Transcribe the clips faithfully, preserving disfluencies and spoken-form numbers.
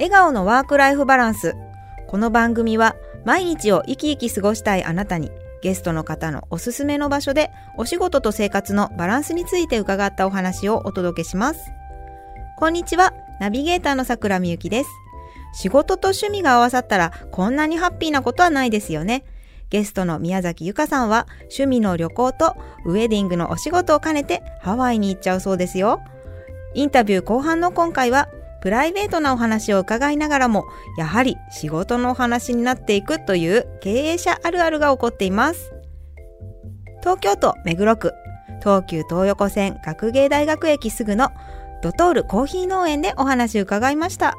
笑顔のワークライフバランス。この番組は毎日を生き生き過ごしたいあなたに、ゲストの方のおすすめの場所でお仕事と生活のバランスについて伺ったお話をお届けします。こんにちは、ナビゲーターのさくらみゆきです。仕事と趣味が合わさったらこんなにハッピーなことはないですよね。ゲストの宮崎由香さんは趣味の旅行とウェディングのお仕事を兼ねてハワイに行っちゃうそうですよ。インタビュー後半の今回はプライベートなお話を伺いながらも、やはり仕事のお話になっていくという経営者あるあるが起こっています。東京都目黒区、東急東横線学芸大学駅すぐのドトールコーヒー農園でお話を伺いました。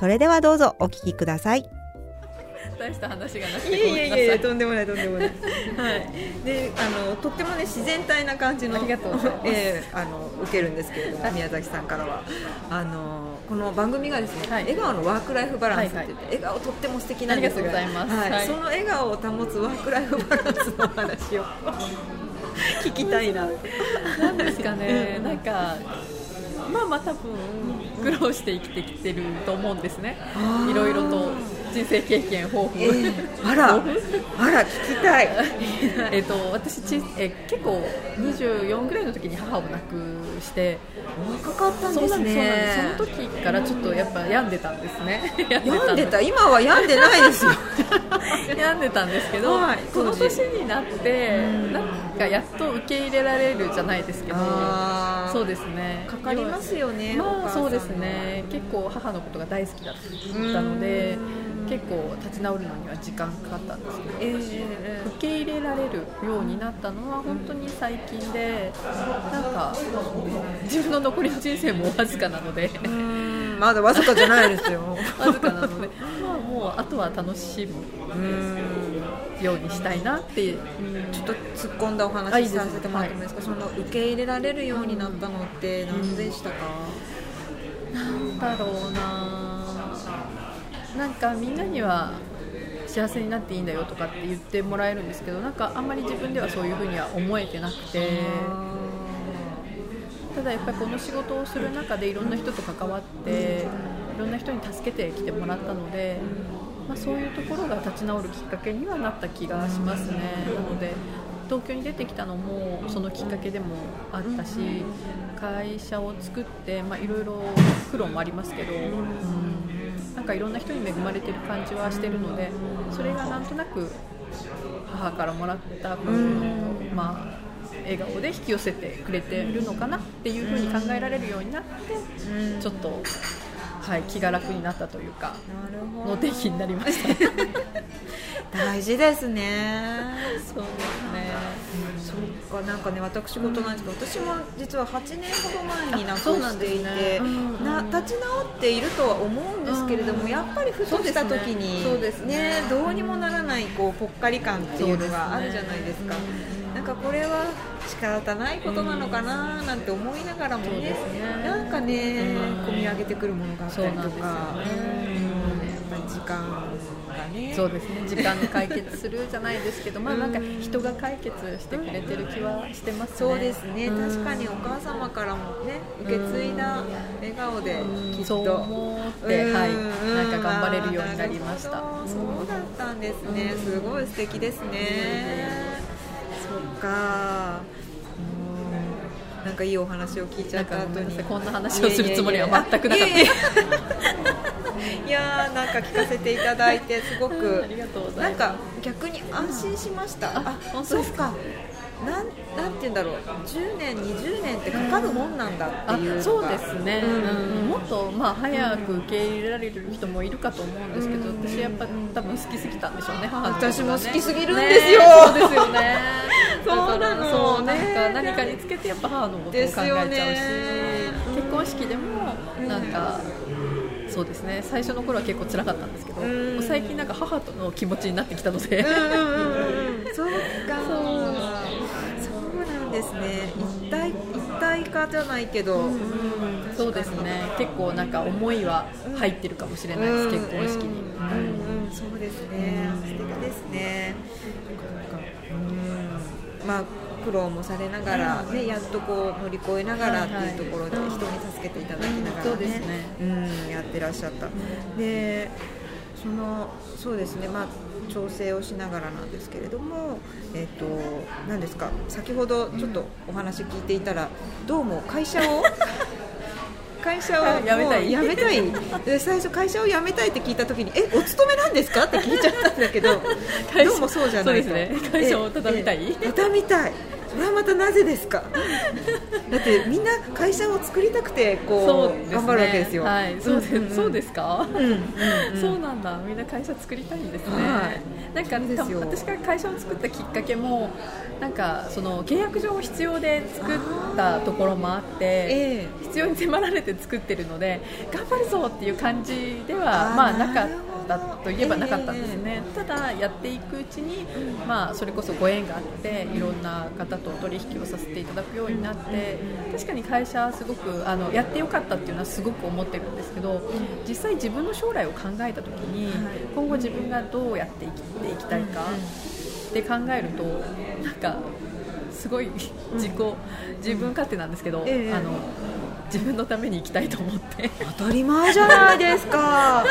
それではどうぞお聞きください。大した話がなくてごめんなさい。いやいやいや、とんでもないとんでもない、はい、であのとってもね自然体な感じのありがとうございます、えー、あの受けるんですけれども、宮崎さんからはあのこの番組がですね、はい、笑顔のワークライフバランスって言って、はいはい、笑顔とっても素敵なんですが、ありがとうございます、はいはい、その笑顔を保つワークライフバランスの話を聞きたいななんですかね、なんかまあまあ多分苦労して生きてきてると思うんですね。いろいろと人生経験豊富、えー、あらあら聞きたいえと私ちえ結構にじゅうよんぐらいの時に母を亡くして、若かったんですね。その時からちょっとやっぱ病んでたんですね病んでた今は病んでないですよ病んでたんですけど、はい、この年になってなんかやっと受け入れられるじゃないですけど、そうですね、かかりますよね、まあ、そうですね。結構母のことが大好きだったので結構立ち直るのには時間かかったんですけど、えー、受け入れられるようになったのは本当に最近で、なんか自分の残りの人生もわずかなのでうんまだわずかじゃないですよわずかなので、まあ、もうあとは楽しむようにしたいなっていう、うん、ちょっと突っ込んだお話させてもらってもいいですか。いいです、はい、その受け入れられるようになったのって何でしたか。なんだろうな、なんかみんなには幸せになっていいんだよとかって言ってもらえるんですけど、なんかあんまり自分ではそういうふうには思えてなくて、ただやっぱりこの仕事をする中でいろんな人と関わっていろんな人に助けてきてもらったので、まあ、そういうところが立ち直るきっかけにはなった気がしますね。なので東京に出てきたのもそのきっかけでもあったし、会社を作って、まあ、いろいろ苦労もありますけど、うんなんかいろんな人に恵まれてる感じはしてるので、それがなんとなく母からもらったこの、まあ、笑顔で引き寄せてくれてるのかなっていう風に考えられるようになって、ちょっと、はい、気が楽になったというかの出来になりました大事ですね。そうですね。そうか、なんかね、私事なんですけど、うん、私も実ははちねんほど前に亡くしていて、ねうんうん、な立ち直っているとは思うんですけれども、うん、やっぱりふとした時に、そうですね、そうですね、どうにもならないこうぽっかり感っていうのがあるじゃないですか。そうですね、うん、なんかこれは仕方ないことなのかななんて思いながらもね、うん、そうですね、なんかね、うん、込み上げてくるものがあったりとか、時間がね、そうですね、時間の解決するじゃないですけど、まあなんか人が解決してくれてる気はしてますね。そうですね、確かにお母様からもね受け継いだ笑顔できっとそう思って、はい、なんか頑張れるようになりました。そうだったんですね。すごい素敵ですね。そっか、なんかいいお話を聞いちゃった後にこんな話をするつもりは全くなかったいやー、なんか聞かせていただいてすごくありがとうございます。なんか逆に安心しました、うん、あ、本当ですか。なん、なんて言うんだろう、じゅうねんにじゅうねんってかかるもんなんだっていう、うん、そうですね、うんうん、もっと、まあ、早く受け入れられる人もいるかと思うんですけど、うん、私やっぱ多分好きすぎたんでしょうね、母とかね。私も好きすぎるんですよ、ね、そうですよねそうなの、そう、なんか何かにつけてやっぱ母のことを考えちゃうし、結婚式でもなんか、うんそうですね、最初の頃は結構辛かったんですけど、うん、最近なんか母との気持ちになってきたので、うんうんうん、そうか、そうなんですね、一体、一体化じゃないけど、うんうん、そうですね、結構なんか思いは入ってるかもしれないです、うん、結婚式に、うんうん、そうですね、素敵ですね、うん、まあ苦労もされながら、ね、やっとこう乗り越えながらっていうところで、人に助けていただきながら、ね、そうですね、うん、やってらっしゃった。で、そのそうですね、まあ、調整をしながらなんですけれども、えっと、何ですか、先ほどちょっとお話聞いていたら、どうも会社を会社をもう辞めたい、辞めたいで最初会社を辞めたいって聞いたときに、え、お勤めなんですかって聞いちゃったんだけど、どうもそうじゃないと。そうですね、会社を畳みたい、畳みたい、それはまたなぜですかだってみんな会社を作りたくてこう、ね、頑張るわけですよ、はい、そうです、うん、そうですか、うんうん、そうなんだ、みんな会社作りたいんですね、はい、なんかですよ、私が会社を作ったきっかけもなんかその契約上を必要で作ったところもあって、えー、必要に迫られて作ってるので頑張るぞっていう感じではまあなかっただといえばなかったんですね、えー、ただやっていくうちに、うん、まあ、それこそご縁があっていろんな方と取引をさせていただくようになって、うん、確かに会社はすごくあのやってよかったっていうのはすごく思ってるんですけど、実際自分の将来を考えた時に、うん、今後自分がどうやって生きていきたいかって考えると、なんかすごい自己、うん、自分勝手なんですけど、うんえー、あの自分のために行きたいと思って。当たり前じゃないですか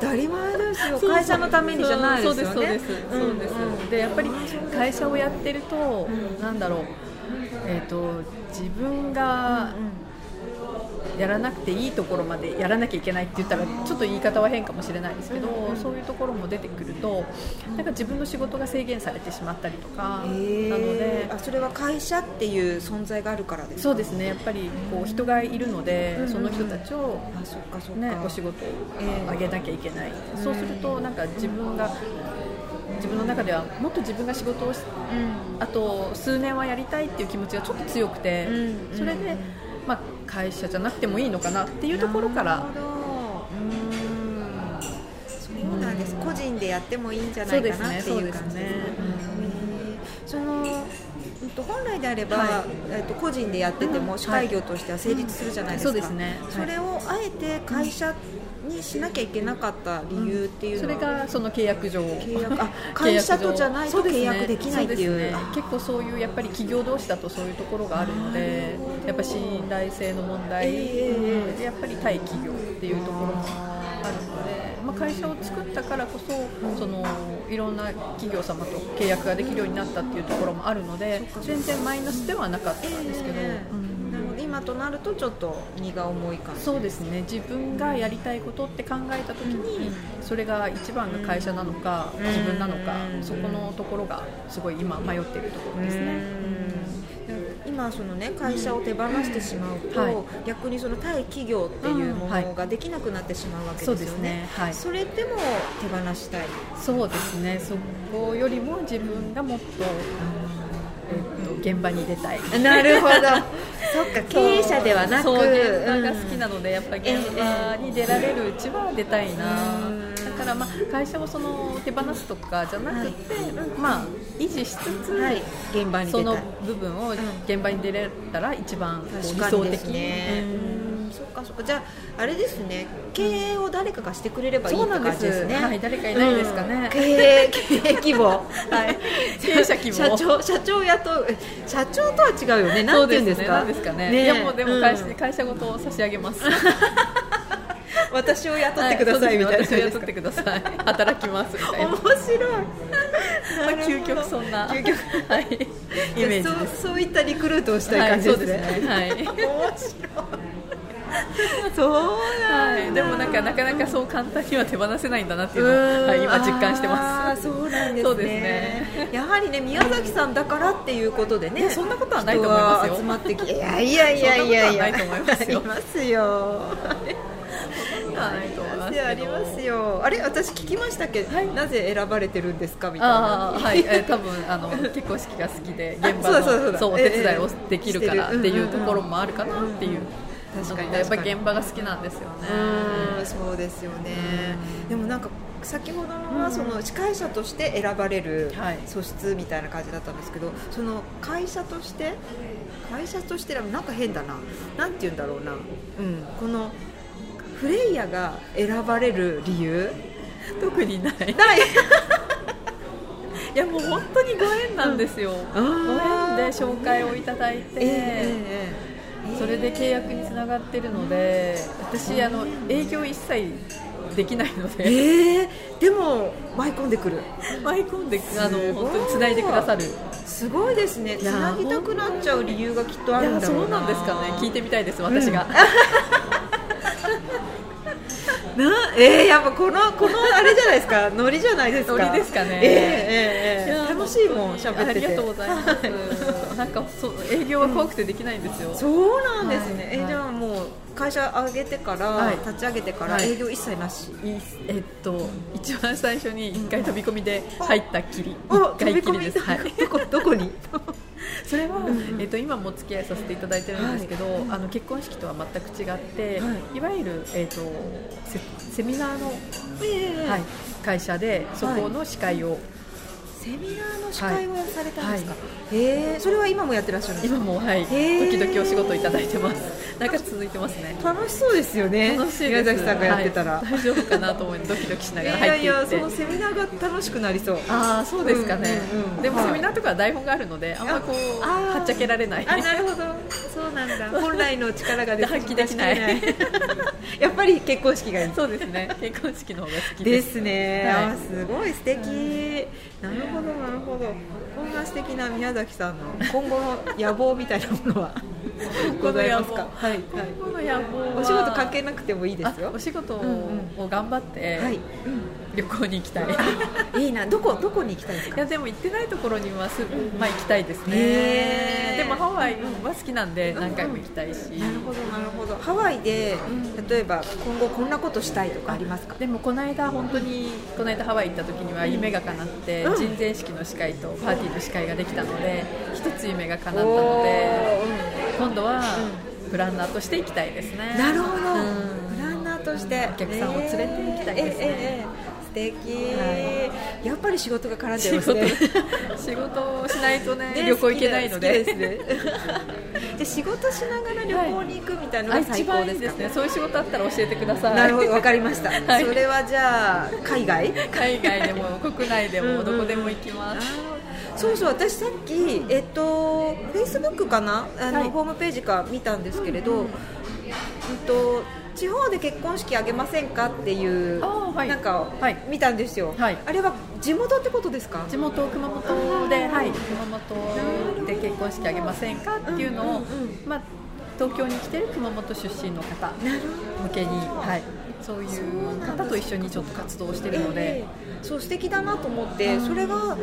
当たり前ですよ、会社のためにじゃないですよね。やっぱり会社をやってると、うん、なんだろう、えーと、自分が、うんうん、やらなくていいところまでやらなきゃいけないって言ったらちょっと言い方は変かもしれないですけど、そういうところも出てくると、なんか自分の仕事が制限されてしまったりとか、えー、なので、あ、それは会社っていう存在があるからですか。そうですね、やっぱりこう人がいるので、うん、その人たちを、あ、そっかそっか、ね、お仕事をあげなきゃいけない、えー、そうするとなんか自分が自分の中ではもっと自分が仕事をし、うん、あと数年はやりたいっていう気持ちがちょっと強くて、うん、それで、まあ、会社じゃなくてもいいのかなっていうところから。そうなんです、個人でやってもいいんじゃないかなっていう感じですね。その本来であれば、はい、えっと、個人でやってても社会業としては成立するじゃないですか、うんはい、そうですね、はい、それをあえて会社にしなきゃいけなかった理由っていうのは、うん、それがその契約上、契約、あ、会社とじゃないと契約できないっていう、そうですね、そうですね、結構そういうやっぱり企業同士だとそういうところがあるので、やっぱ信頼性の問題、えー、でやっぱり対企業っていうところもあるので、まあ、会社を作ったからこそ、そのいろんな企業様と契約ができるようになったっていうところもあるので、全然マイナスではなかったんですけど、えーうん、今となるとちょっと荷が重い感じ。そうですね、自分がやりたいことって考えたときに、それが一番が会社なのか自分なのか、そこのところがすごい今迷っているところですね。今その、ね、会社を手放してしまうと、はい、逆にその対企業っていうものができなくなってしまうわけですよね、うん、はい、そうですね、はい、それでも手放したい。そうですね、そこよりも自分がもっと、えー、と現場に出たいなるほどそっか、経営者ではなく、そう、現場が好きなので、やっぱり現場に出られるうちは出たいな、えー、だから、まあ、会社をその手放すとかじゃなくて、はい、まあ、維持しつつ、はい、現場に出たい、その部分を現場に出れたら一番理想的。そっかそっか、じゃああれですね、経営を誰かがしてくれればいいって感じですね。はい、誰かいないですかね、うん、経営、経営規模、はい、経営者規模、社長、社長雇う、社長とは違うよね、なんていうんですか、そうですね、なんですかね、ね、いやもうでも会社、うん、会社ごと差し上げます私を雇ってくださいみたいな、はい、私を雇ってください働きますみたいな、面白いまあ、究極そんな究極、はい、イメージです。そう、そういったリクルートをしたい感じですね、はい、そうですね、はい、面白いそうなん、はい、でもなんかなかなかそう簡単には手放せないんだなっていうのを、はい、今実感してます。あ、そうなんですね、そうですね、やはりね、宮崎さんだからっていうことでね、そんなことはないと思いますよ、集まってきて、いやいやいやいやいや、そんなことはないと思いますよありますよ。あれ、私聞きましたけど、はい、なぜ選ばれてるんですかみたいな。あ、はい、えー、多分あの結婚式が好きで現場のそうそうそうそうお手伝いをできるからっていうところもあるかなっていう。確かに、やっぱり現場が好きなんですよね。うん、そうですよね。でもなんか先ほどはその司会者として選ばれる素質みたいな感じだったんですけど、その会社として会社としてなんか変だな、なんて言うんだろうな、うん、このフレイヤが選ばれる理由特にないないいやもう本当にご縁なんですよ、うん、ご縁で紹介をいただいて、えー、それで契約につながってるので、私あの営業一切できないので、えー、でも舞い込んでくる舞い込んであの本当につないでくださる。すごいですね。つなぎたくなっちゃう理由がきっとあるんだろうな。そうなんですかね。聞いてみたいです、私が、うん、なえー、やっぱこのこのあれじゃないですかノリじゃないですか。ノリですかね、えーえーえー、楽しいもん喋ってて。ありがとうございますなんかそう営業は怖くてできないんですよ、うん、そうなんですね、はい、えー、じゃあもう会社上げてから、はい、立ち上げてから営業一切なし、はい、えっと一番最初にいっかい飛び込みで入ったきり、うん、いっかいきりです、はい、どこ、どこにそれは、うんうん、えっと、今もお付き合いさせていただいてるんですけど、はい、あの結婚式とは全く違って、はい、いわゆる、えっと、セ、セミナーの、はい、会社でそこの司会を、はい、セミナーの司会をされたんですか、はいはい、へー、それは今もやってらっしゃるんですか。今も、はい、時々お仕事いただいてます。なんか続いてますね。楽しそうですよね。楽しいです。宮崎さんがやってたら、はい、大丈夫かなと思ってドキドキしながら入っていって、いやいや、そのセミナーが楽しくなりそう。あー、そうですかね、うんうんうん、でも、はい、セミナーとかは台本があるのであんまこうはっちゃけられない。あ、なるほど、そうなんだ本来の力が発揮できないやっぱり結婚式がいい。そうですね、結婚式の方が好きです。ですね、はい、あ、すごい素敵、うん、なるほどなるほどなるほど。こんな素敵な宮崎さんの今後の野望みたいなものはございますか。はい、今後の野望はお仕事関係なくてもいいですよ。お仕事を頑張って、うんうん、旅行に行きたい、はい、いいな。どこどこに行きたいですか。いやでも行ってないところにはす、まあ、行きたいですね、えー、でもハワイは好きなんで何回も行きたいし、うんうん、なるほどなるほど。ハワイで例えば今後こんなことしたいとかありますか。でもこの間本当にこの間ハワイ行った時には夢が叶って、うん、人前式の司会とパーティーの司会ができたので一つ夢が叶ったので、うん、今度はプランナーとして行きたいですね。なるほど、うん、プランナーとしてお客さんを連れて行きたいですね、えーえーえー素敵、はい、やっぱり仕事が絡んでますね。仕事、仕事をしないと ね, ね旅行行けないの で, で, で, す、ね、で仕事しながら旅行に行くみたいなのが最高ですかね、はい、一番いいですね。そういう仕事あったら教えてください。なるほど、分かりました、はい、それはじゃあ海外海外でも国内でもどこでも行きますうん、うんそうそう、私さっき、えっと、Facebook かなあの、はい、ホームページか見たんですけれど、うんうん、えっと、地方で結婚式あげませんかっていう、はい、なんか、はい、見たんですよ、はい、あれは地元ってことですか。地元熊本で、はい、熊本で結婚式あげませんかっていうのを、うんうんうん、まあ、東京に来てる熊本出身の方向けに、はい、そういう方と一緒にちょっと活動してるので、えー、そう素敵だなと思って、うん、それが な, なん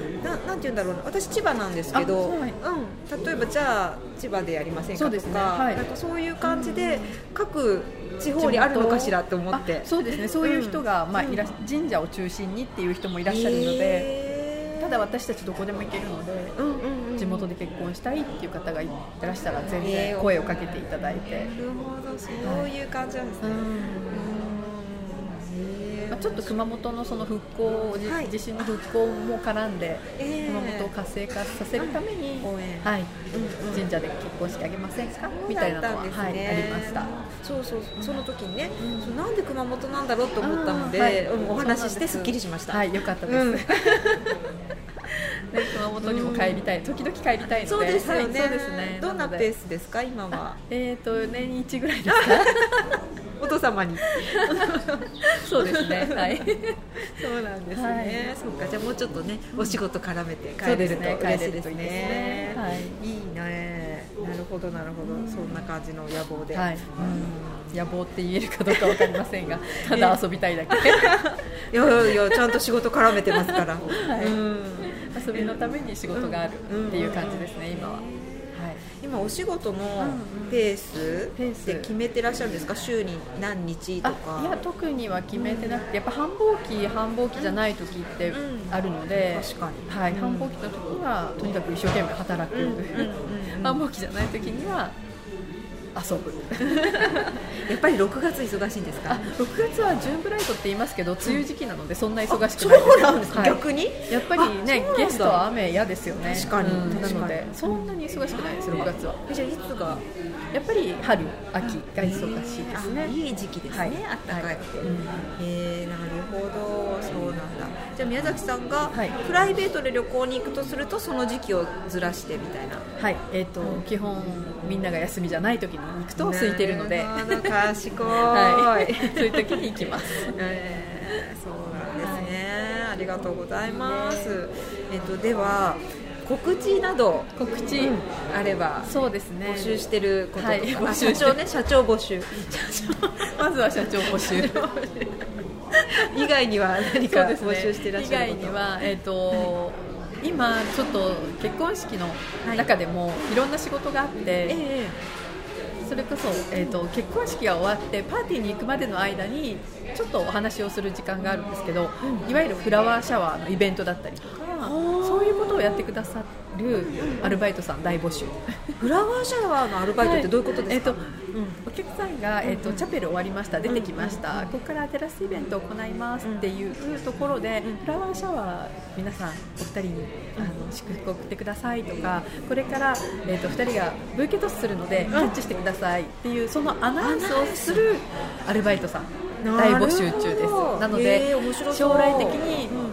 て言うんだろうな。私千葉なんですけど、はい、うん、例えばじゃあ千葉でやりませんかとか、そうですね、はい、なんかそういう感じで各地方にあるのかしらと思って。そうですね、そういう人が、うん、まあ、いら神社を中心にっていう人もいらっしゃるので、えー、ただ私たちどこでも行けるので、うんうんうん、地元で結婚したいっていう方がいらしたら全然声をかけていただいて、えー、なるほど、そういう感じなんですね、はい、うんうん、まあ、ちょっと熊本 の, その復興、はい、地震の復興も絡んで、えー、熊本を活性化させるために、応援、はい、うんうん、神社で結婚してあげませんかみたいなのは、ね、はい、ありました。そうそう、その時にね、うん、そうなんで熊本なんだろうと思ったので、はい、うん、お話ししてすっきりしました。はい、よかったです、うん、熊本にも帰りたい、時々帰りたいので。そうですよね、はい、そうですね。どんなペースですか今は。えーと、年いちぐらいですかお父様にそうですね、はい、そうなんですね、はい、そうか、じゃあもうちょっとね、うん、お仕事絡めて帰れると嬉しいですね。いいね、なるほどなるほど、うん、そんな感じの野望で、はい、うん、野望って言えるかどうか分かりませんがただ遊びたいだけいやいや、ちゃんと仕事絡めてますから、はい、うん、遊びのために仕事があるっていう感じですね、うんうん、今は。今お仕事のペースって決めてらっしゃるんですか。週に何日とか。いや特には決めてなくて、やっぱ繁忙期繁忙期じゃない時ってあるので、うん、確かに、はい、繁忙期の時はとにかく一生懸命働く、うんうんうん、繁忙期じゃない時には遊ぶやっぱりろくがつ忙しいんですか。あ、ろくがつはジューンブライトって言いますけど、梅雨時期なのでそんな忙しくないです。そうなんですか、はい、逆にやっぱりね、ゲストは雨嫌ですよね。確かに、うん、なのでそんなに忙しくないです、ろくがつは。じゃあいつがやっぱり春、秋が忙しいですね。いい時期ですね、あったかいって、はい、うん、えー、なるほど、そうなんだ。じゃあ宮崎さんがプライベートで旅行に行くとするとその時期をずらしてみたいな。はい、えーとうん、基本みんなが休みじゃない時に行くと空いてるので。なるほど、賢い、はい、そういう時に行きます。えー、そうなんですね、はい、ありがとうございます、ねえーと、では告知など告知、うん、あればそうです、ね、募集してることとか、はい、募集社長ね社長募集まずは社長募集以外には何か募集していらっしゃること、以外には、えーと今ちょっと結婚式の中でもいろんな仕事があって、はいえー、それこそ、えーと結婚式が終わってパーティーに行くまでの間にちょっとお話をする時間があるんですけど、いわゆるフラワーシャワーのイベントだったりとか、そういうことをやってくださるアルバイトさん大募集。フラワーシャワーのアルバイトってどういうことですか、はいえーとうん、お客さんが、えーと、チャペル終わりました出てきました、うん、ここからテラスイベントを行いますっていうところで、うん、フラワーシャワー皆さんお二人にあの祝福を送ってくださいとか、これから、えーと、二人がブーケトスするのでキャッチしてくださいっていうそのアナウンスをするアルバイトさん大募集中です。なので、えー、将来的に、うん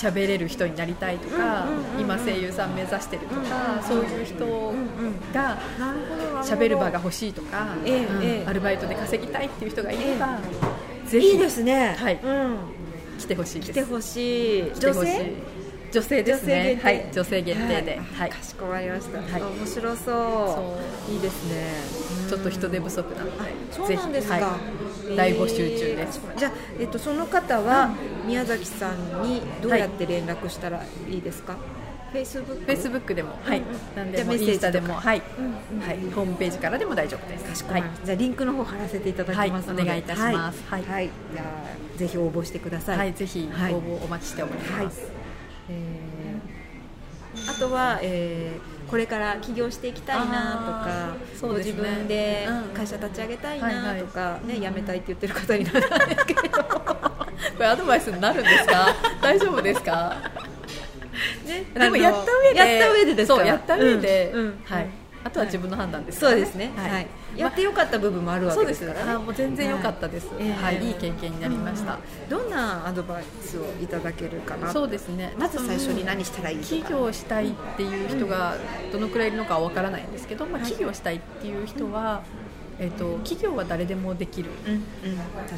喋れる人になりたいとか、うんうんうんうん、今声優さん目指してるとか、うん、そういう人が喋る場が欲しいとか、うんうん、アルバイトで稼ぎたいっていう人がいれば、えー、ぜひいいですね、はいうん、来てほしいです。来てほしい女性女性ですね。女性限定で、はい、かしこまりました、はい、面白そう、そういいですね。ちょっと人手不足なので、そうなんですか、ぜひ、はい、大募集中です、えー、じゃあ、えっと、その方は宮崎さんにどうやって連絡したらいいですか、はいフェイスブックでも、はい、何でもインスタでも、はいうんはい、ホームページからでも大丈夫です。かしこまり、はい、じゃあリンクの方貼らせていただきますので、はい、お願いいたします、はいはいはい、じゃあぜひ応募してください、はい、ぜひ応募お待ちしております、はいえー、あとは、えー、これから起業していきたいなとか、ね、自分で会社立ち上げたいなとか、うんはいはいね、辞めたいって言ってる方になるんですけどこれアドバイスになるんですか大丈夫ですか、ね、でもやった上でやった上でですかそうやった上で、うんうんはい、あとは自分の判断ですから、ねはい、そうですね、はいはいやって良かった部分もあるわけですから、ねまあ、そうです。あ、もう全然良かったです、はいはいはい、いい経験になりました、うんうん、どんなアドバイスをいただけるかな。そうですね、まず最初に何したらいいとか、うん、起業したいっていう人がどのくらいいるのかは分からないんですけど、まあ、起業したいっていう人は、うんえー、と起業は誰でもできる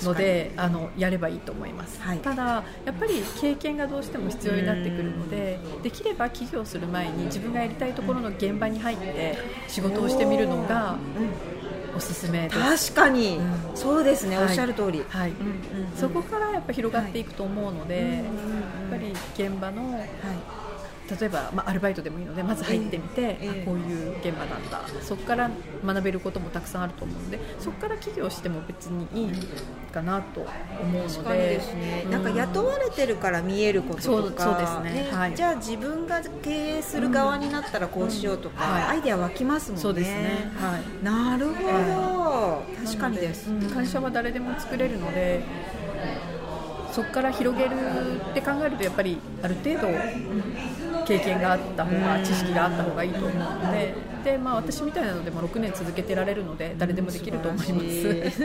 ので、うんうん、あのやればいいと思います、はい、ただやっぱり経験がどうしても必要になってくるので、うん、できれば起業する前に自分がやりたいところの現場に入って仕事をしてみるのが、うんおすすめです。確かに、うん、そうですね、はい、おっしゃる通り、はいうんうんうん、そこからやっぱ広がっていくと思うので、はいうんうんうん、やっぱり現場の、はい、例えば、まあ、アルバイトでもいいのでまず入ってみて、えー、こういう現場なんだ、えー、そこから学べることもたくさんあると思うのでそこから起業しても別にいいかなと思うので、確かにですね、うん、なんか雇われてるから見えることとか、そうですね、はい、じゃあ自分が経営する側になったらこうしようとか、うんはい、アイデア湧きますもんね。そうですね、はい、なるほど、えー、確かにです、うん、会社は誰でも作れるのでそこから広げるって考えるとやっぱりある程度、うん、経験があった方が知識があった方がいいと思うので、で、まあ、私みたいなのでもろくねん続けてられるので誰でもできると思います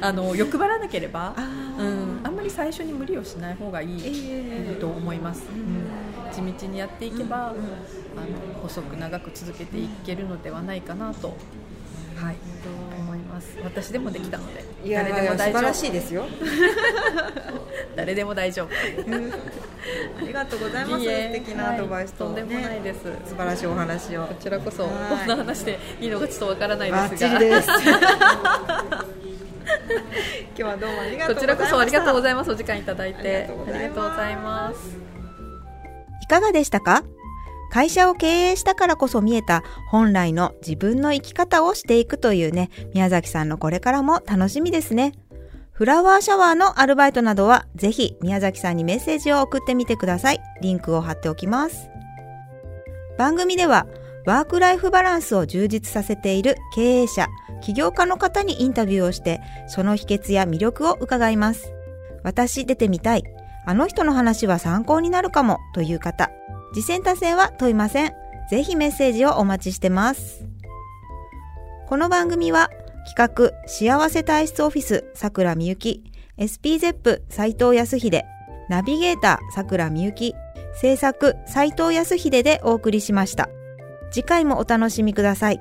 あの欲張らなければ あ,、うん、あんまり最初に無理をしない方がいい、えー、と思います、うんうん、地道にやっていけば、うんうん、あの細く長く続けていけるのではないかなと、はい、思います。私でもできたので誰でも大丈夫、素晴らしいですよ誰でも大丈夫ありがとうございます。いいえ、素敵なアドバイスと、はい、とんでもないです、ね、素晴らしいお話を。こちらこそこんな話でいいのかちょっとわからないですがバッチリです今日はどうもありがとうございました。こちらこそありがとうございます。お時間いただいてありがとうございます。いかがでしたか。会社を経営したからこそ見えた本来の自分の生き方をしていくというね、宮崎さんのこれからも楽しみですね。フラワーシャワーのアルバイトなどはぜひ宮崎さんにメッセージを送ってみてください。リンクを貼っておきます。番組ではワークライフバランスを充実させている経営者、起業家の方にインタビューをして、その秘訣や魅力を伺います。私出てみたい、あの人の話は参考になるかもという方、次戦他戦は問いません。ぜひメッセージをお待ちしてます。この番組は企画幸せ体質オフィスさくらみゆき、エスピーゼップ 斉藤康秀、ナビゲーターさくらみゆき、制作斉藤康秀でお送りしました。次回もお楽しみください。